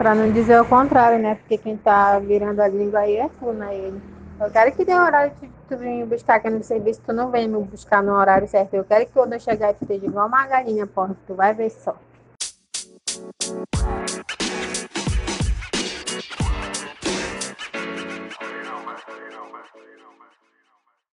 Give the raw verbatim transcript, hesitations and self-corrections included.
Para não dizer o contrário, né? Porque quem tá virando a língua aí é tu, né? Ele. Eu quero que dê um horário de tu vir me buscar aqui no serviço, tu não vem me buscar no horário certo. Eu quero que quando eu chegar tu esteja igual uma galinha, porra, tu vai ver só.